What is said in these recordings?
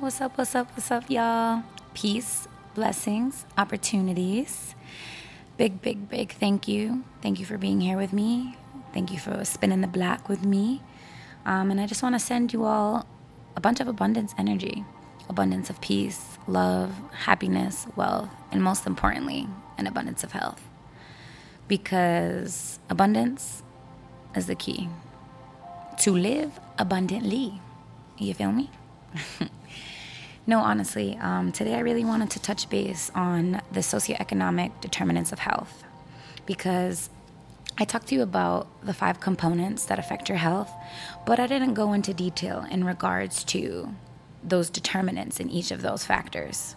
What's up, y'all? Peace, blessings, opportunities. Big thank you. Thank you for being here with me. Thank you for spinning the block with me. And I just want to send you all a bunch of abundance energy, abundance of peace, love, happiness, wealth, and most importantly, an abundance of health. Because abundance is the key to live abundantly. You feel me? No, honestly, today I really wanted to touch base on the socioeconomic determinants of health, because I talked to you about the 5 components that affect your health, but I didn't go into detail in regards to those determinants in each of those factors.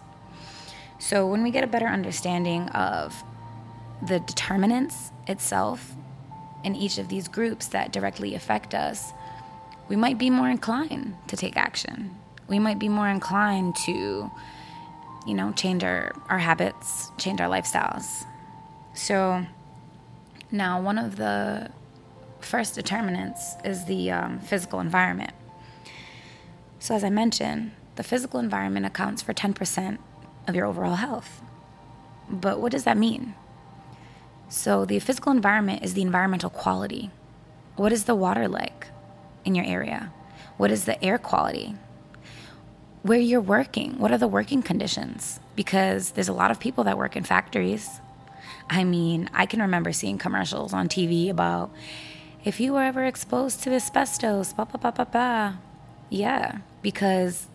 So when we get a better understanding of the determinants itself in each of these groups that directly affect us, we might be more inclined to take action. We might be more inclined to, change our habits, change our lifestyles. So now one of the first determinants is the physical environment. So as I mentioned, the physical environment accounts for 10% of your overall health. But what does that mean? So the physical environment is the environmental quality. What is the water like in your area? What is the air quality? Where you're working, what are the working conditions? Because there's a lot of people that work in factories. I can remember seeing commercials on TV about, if you were ever exposed to asbestos, blah, blah, blah, blah, blah. Yeah, because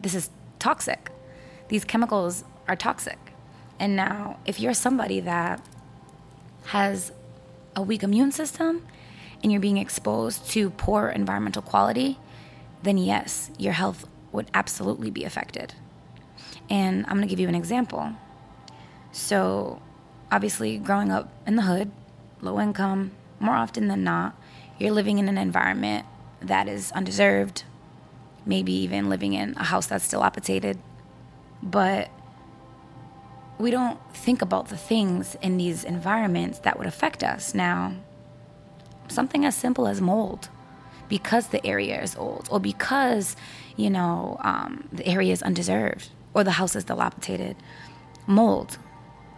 this is toxic. These chemicals are toxic. And now, if you're somebody that has a weak immune system and you're being exposed to poor environmental quality, then yes, your health would absolutely be affected. And I'm going to give you an example. So obviously, growing up in the hood, low income, more often than not, you're living in an environment that is undeserved, maybe even living in a house that's dilapidated. But we don't think about the things in these environments that would affect us. Now, something as simple as mold, because the area is old, or because, the area is undeserved, or the house is dilapidated. Mold.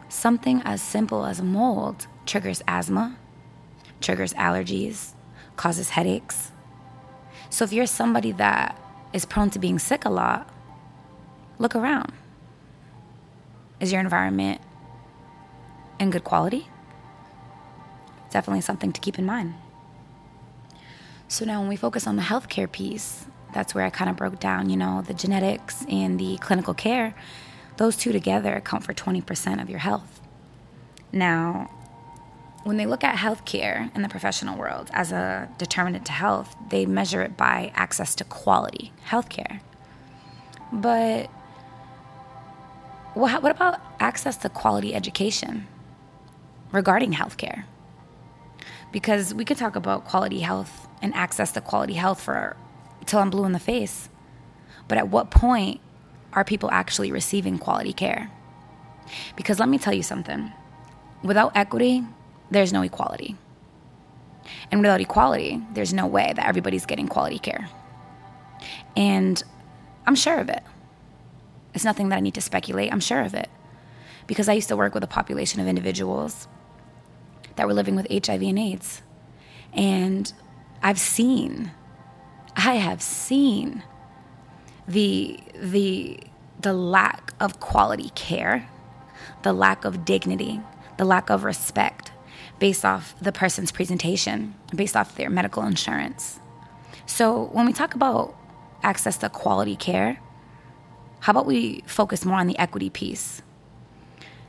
Something as simple as mold triggers asthma, triggers allergies, causes headaches. So if you're somebody that is prone to being sick a lot, look around. Is your environment in good quality? Definitely something to keep in mind. So now when we focus on the healthcare piece, that's where I kind of broke down, the genetics and the clinical care. Those two together account for 20% of your health. Now, when they look at healthcare in the professional world as a determinant to health, they measure it by access to quality healthcare. But what about access to quality education regarding healthcare? Because we could talk about quality health and access to quality health till I'm blue in the face. But at what point are people actually receiving quality care? Because let me tell you something. Without equity, there's no equality. And without equality, there's no way that everybody's getting quality care. And I'm sure of it. It's nothing that I need to speculate. I'm sure of it. Because I used to work with a population of individuals that were living with HIV and AIDS. And I have seen the lack of quality care, the lack of dignity, the lack of respect based off the person's presentation, based off their medical insurance. So when we talk about access to quality care, how about we focus more on the equity piece?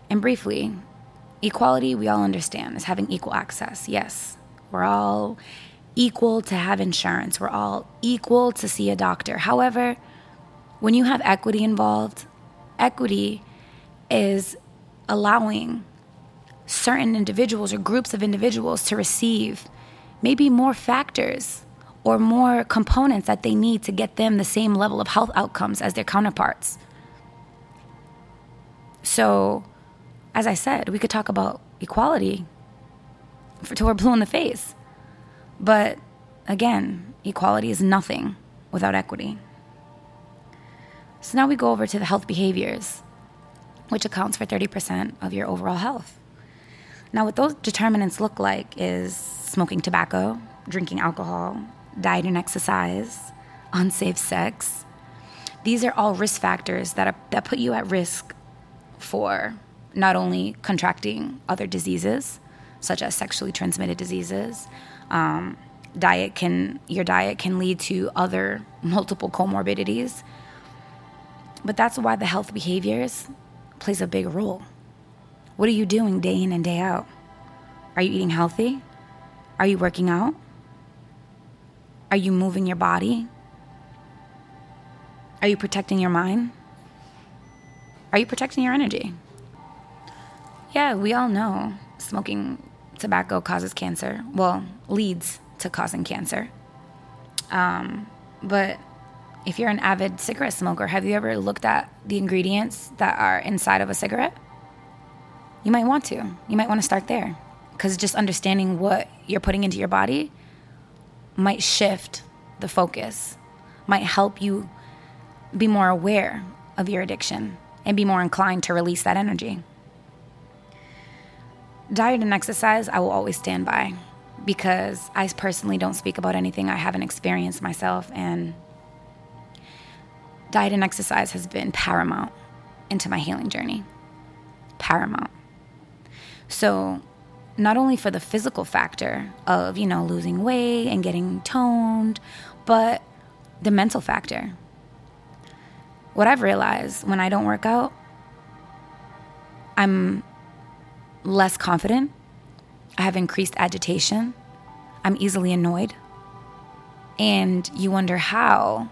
And briefly, equality, we all understand, is having equal access. Yes, we're all equal to have insurance. We're all equal to see a doctor. However, when you have equity involved, equity is allowing certain individuals or groups of individuals to receive maybe more factors or more components that they need to get them the same level of health outcomes as their counterparts. So, as I said, we could talk about equality till we're blue in the face. But again, equality is nothing without equity. So now we go over to the health behaviors, which accounts for 30% of your overall health. Now, what those determinants look like is smoking tobacco, drinking alcohol, diet and exercise, unsafe sex. These are all risk factors that put you at risk for not only contracting other diseases, such as sexually transmitted diseases. Your diet can lead to other multiple comorbidities. But that's why the health behaviors plays a big role. What are you doing day in and day out? Are you eating healthy? Are you working out? Are you moving your body? Are you protecting your mind? Are you protecting your energy? Yeah, we all know smoking tobacco causes cancer. Well, leads to causing cancer. But if you're an avid cigarette smoker, have you ever looked at the ingredients that are inside of a cigarette? You might want to. You might want to start there, because just understanding what you're putting into your body might shift the focus, might help you be more aware of your addiction and be more inclined to release that energy. Diet and exercise, I will always stand by, because I personally don't speak about anything I haven't experienced myself, and diet and exercise has been paramount into my healing journey. Paramount. So not only for the physical factor of, losing weight and getting toned, but the mental factor. What I've realized, when I don't work out, I'm less confident. I have increased agitation. I'm easily annoyed. And you wonder how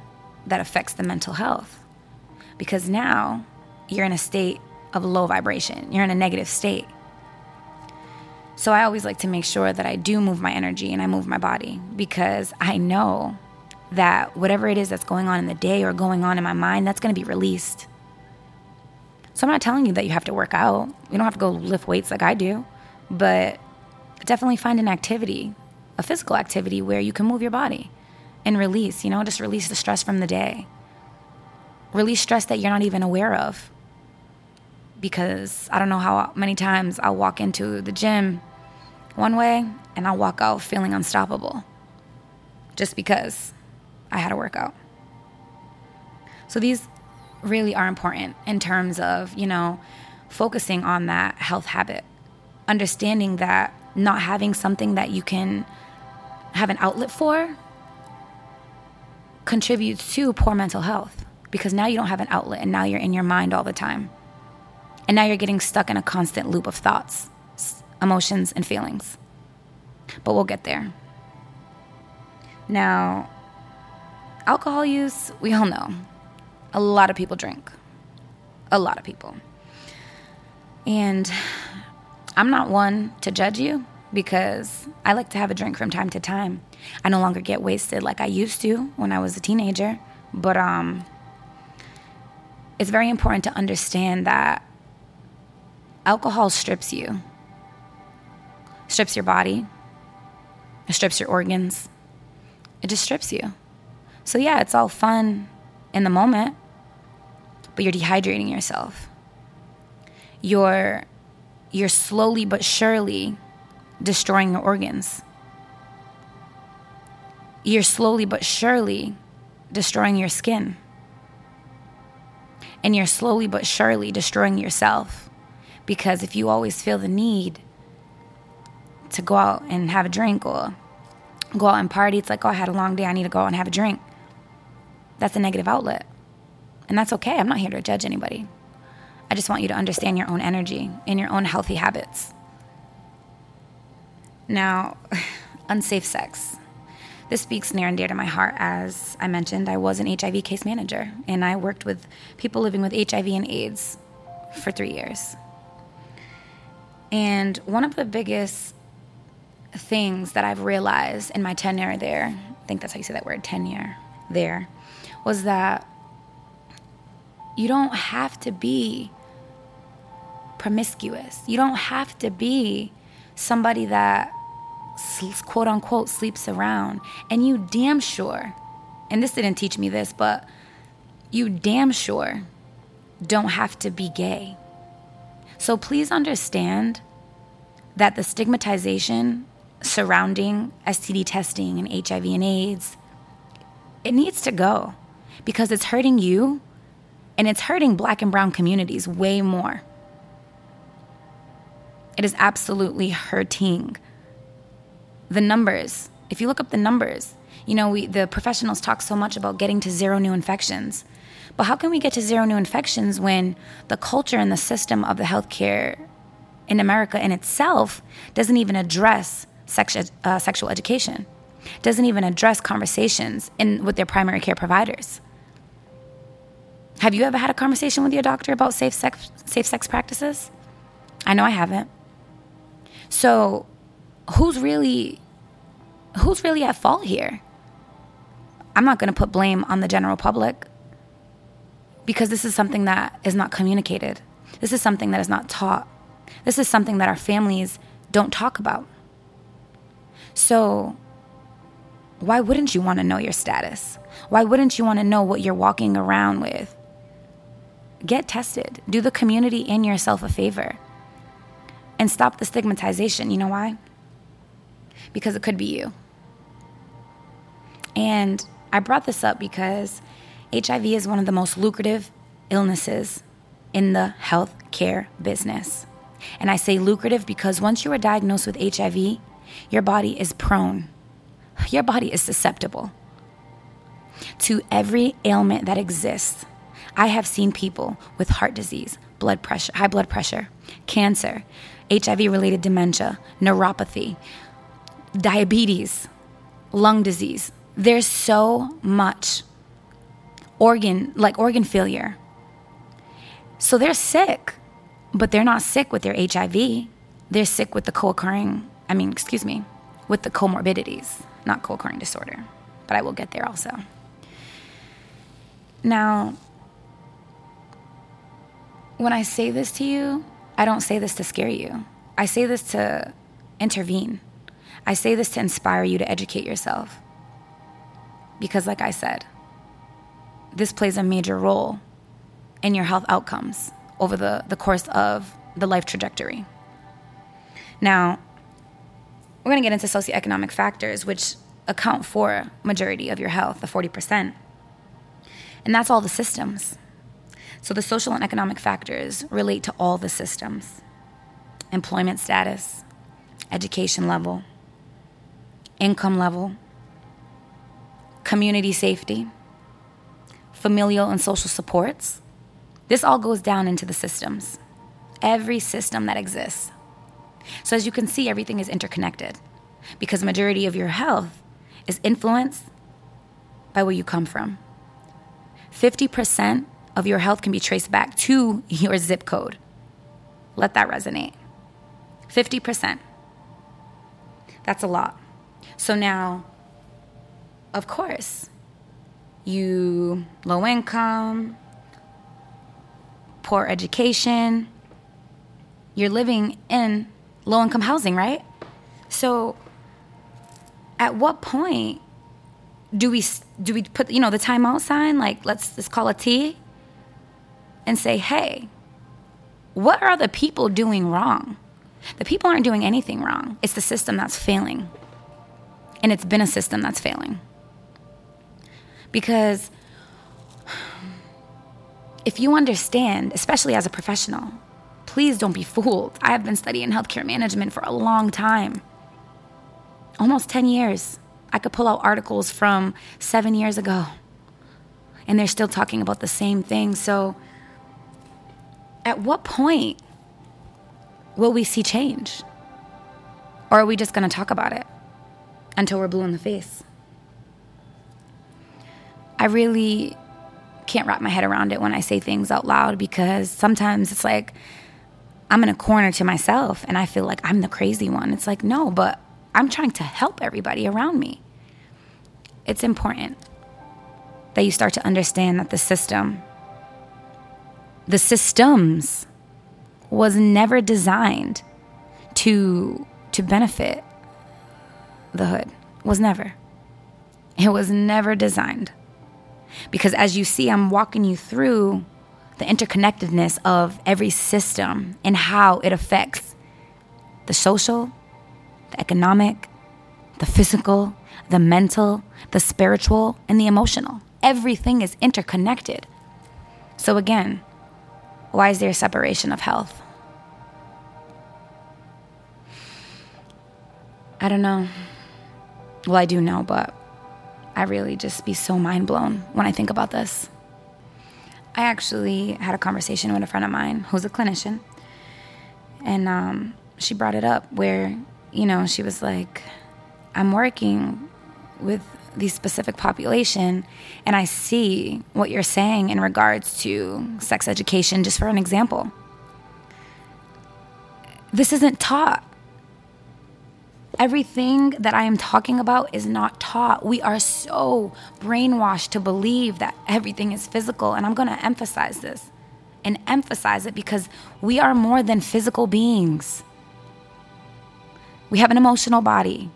that affects the mental health, because now you're in a state of low vibration. You're in a negative state. So I always like to make sure that I do move my energy and I move my body, because I know that whatever it is that's going on in the day or going on in my mind, that's going to be released. So I'm not telling you that you have to work out. You don't have to go lift weights like I do, but definitely find an activity, a physical activity where you can move your body and release, just release the stress from the day. Release stress that you're not even aware of. Because I don't know how many times I'll walk into the gym one way and I'll walk out feeling unstoppable just because I had a workout. So these really are important in terms of, focusing on that health habit, understanding that not having something that you can have an outlet for contributes to poor mental health, because now you don't have an outlet and now you're in your mind all the time. And now you're getting stuck in a constant loop of thoughts, emotions, and feelings. But we'll get there. Now, alcohol use, we all know. A lot of people drink. A lot of people. And I'm not one to judge you, because I like to have a drink from time to time. I no longer get wasted like I used to when I was a teenager. But it's very important to understand that alcohol strips you, strips your body, it strips your organs, it just strips you. So yeah, it's all fun in the moment, but you're dehydrating yourself. You're slowly but surely destroying your organs. You're slowly but surely destroying your skin. And you're slowly but surely destroying yourself. Because if you always feel the need to go out and have a drink or go out and party, it's like, oh, I had a long day, I need to go out and have a drink. That's a negative outlet. And that's okay. I'm not here to judge anybody. I just want you to understand your own energy and your own healthy habits. Now, unsafe sex. This speaks near and dear to my heart. As I mentioned, I was an HIV case manager, and I worked with people living with HIV and AIDS for 3 years. And one of the biggest things that I've realized in my tenure there, I think that's how you say that word, tenure there, was that you don't have to be promiscuous. You don't have to be somebody that, quote unquote, sleeps around. And you damn sure, and this didn't teach me this, but you damn sure don't have to be gay. So please understand that the stigmatization surrounding STD testing and HIV and AIDS, it needs to go because it's hurting you and it's hurting Black and brown communities way more. It is absolutely hurting. The numbers, if you look up the numbers, you know, the professionals talk so much about getting to zero new infections. But how can we get to zero new infections when the culture and the system of the healthcare in America in itself doesn't even address sexual education, doesn't even address conversations with their primary care providers? Have you ever had a conversation with your doctor about safe sex practices? I know I haven't. So who's really at fault here? I'm not going to put blame on the general public because this is something that is not communicated. This is something that is not taught. This is something that our families don't talk about. So why wouldn't you want to know your status? Why wouldn't you want to know what you're walking around with? Get tested. Do the community and yourself a favor. And stop the stigmatization. You know why? Because it could be you. And I brought this up because HIV is one of the most lucrative illnesses in the healthcare business. And I say lucrative because once you are diagnosed with HIV, your body is prone. Your body is susceptible to every ailment that exists. I have seen people with heart disease, blood pressure, high blood pressure, cancer, HIV-related dementia, neuropathy, diabetes, lung disease. There's so much organ failure. So they're sick, but they're not sick with their HIV. They're sick with with the comorbidities, not co-occurring disorder. But I will get there also. Now, when I say this to you, I don't say this to scare you. I say this to intervene. I say this to inspire you to educate yourself. Because like I said, this plays a major role in your health outcomes over the course of the life trajectory. Now, we're going to get into socioeconomic factors, which account for a majority of your health, the 40%. And that's all the systems. So the social and economic factors relate to all the systems. Employment status, education level, income level, community safety, familial and social supports. This all goes down into the systems, every system that exists. So as you can see, everything is interconnected because the majority of your health is influenced by where you come from. 50% of your health can be traced back to your zip code. Let that resonate. 50%. That's a lot. So now, of course, you low income, poor education, you're living in low-income housing, right? So at what point do we put, you know, the timeout sign, like let's just call a T and say, hey, what are the people doing wrong? The people aren't doing anything wrong. It's the system that's failing. And it's been a system that's failing. Because if you understand, especially as a professional, please don't be fooled. I have been studying healthcare management for a long time, almost 10 years. I could pull out articles from 7 years ago, and they're still talking about the same thing. So at what point will we see change? Or are we just going to talk about it until we're blue in the face? I really can't wrap my head around it when I say things out loud because sometimes it's like, I'm in a corner to myself and I feel like I'm the crazy one. It's like, no, but I'm trying to help everybody around me. It's important that you start to understand that the systems was never designed to benefit the hood. It was never designed. Because as you see, I'm walking you through the interconnectedness of every system and how it affects the social, the economic, the physical, the mental, the spiritual, and the emotional. Everything is interconnected. So again, why is there a separation of health? I don't know. Well, I do know, but I really just be so mind blown when I think about this. I actually had a conversation with a friend of mine who's a clinician, and she brought it up where, you know, she was like, I'm working with the specific population, and I see what you're saying in regards to sex education, just for an example. This isn't taught. Everything that I am talking about is not taught. We are so brainwashed to believe that everything is physical, and I'm going to emphasize this and emphasize it because we are more than physical beings. We have an emotional body.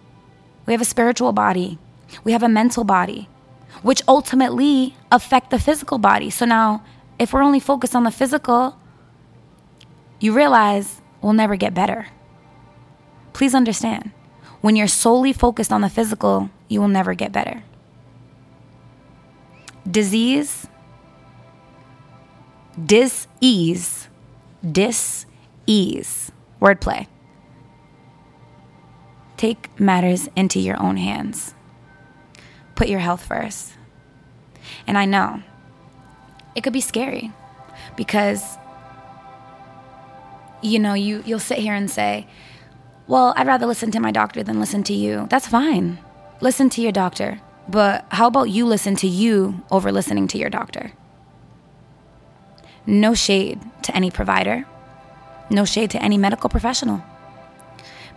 We have a spiritual body. We have a mental body, which ultimately affect the physical body. So now, if we're only focused on the physical, you realize we'll never get better. Please understand, when you're solely focused on the physical, you will never get better. Disease, dis-ease, wordplay. Take matters into your own hands. Put your health first. And I know it could be scary because, you know, you'll sit here and say, well, I'd rather listen to my doctor than listen to you. That's fine. Listen to your doctor. But how about you listen to you over listening to your doctor? No shade to any provider. No shade to any medical professional.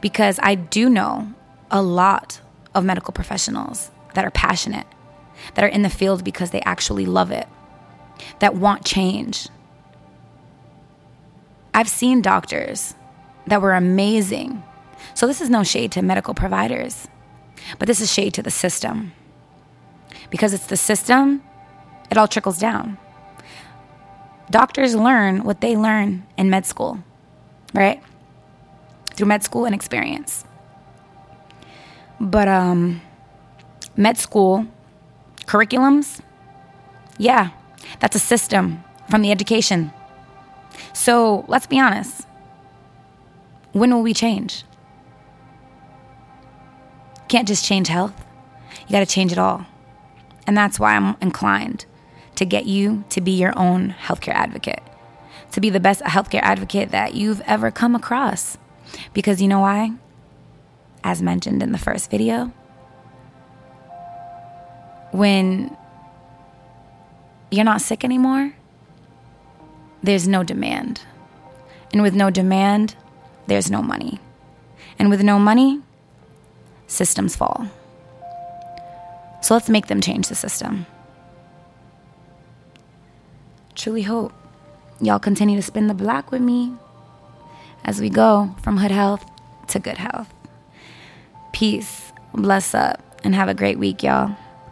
Because I do know a lot of medical professionals that are passionate, that are in the field because they actually love it, that want change. I've seen doctors that were amazing. So this is no shade to medical providers, but this is shade to the system. Because it's the system, it all trickles down. Doctors learn what they learn in med school, right? Through med school and experience. But med school curriculums, yeah, that's a system from the education. So let's be honest. When will we change? Can't just change health. You got to change it all. And that's why I'm inclined to get you to be your own healthcare advocate, to be the best healthcare advocate that you've ever come across. Because you know why? As mentioned in the first video, when you're not sick anymore, there's no demand. And with no demand, there's no money. And with no money, systems fall. So let's make them change the system. Truly hope y'all continue to spin the block with me as we go from hood health to good health. Peace, bless up, and have a great week, y'all.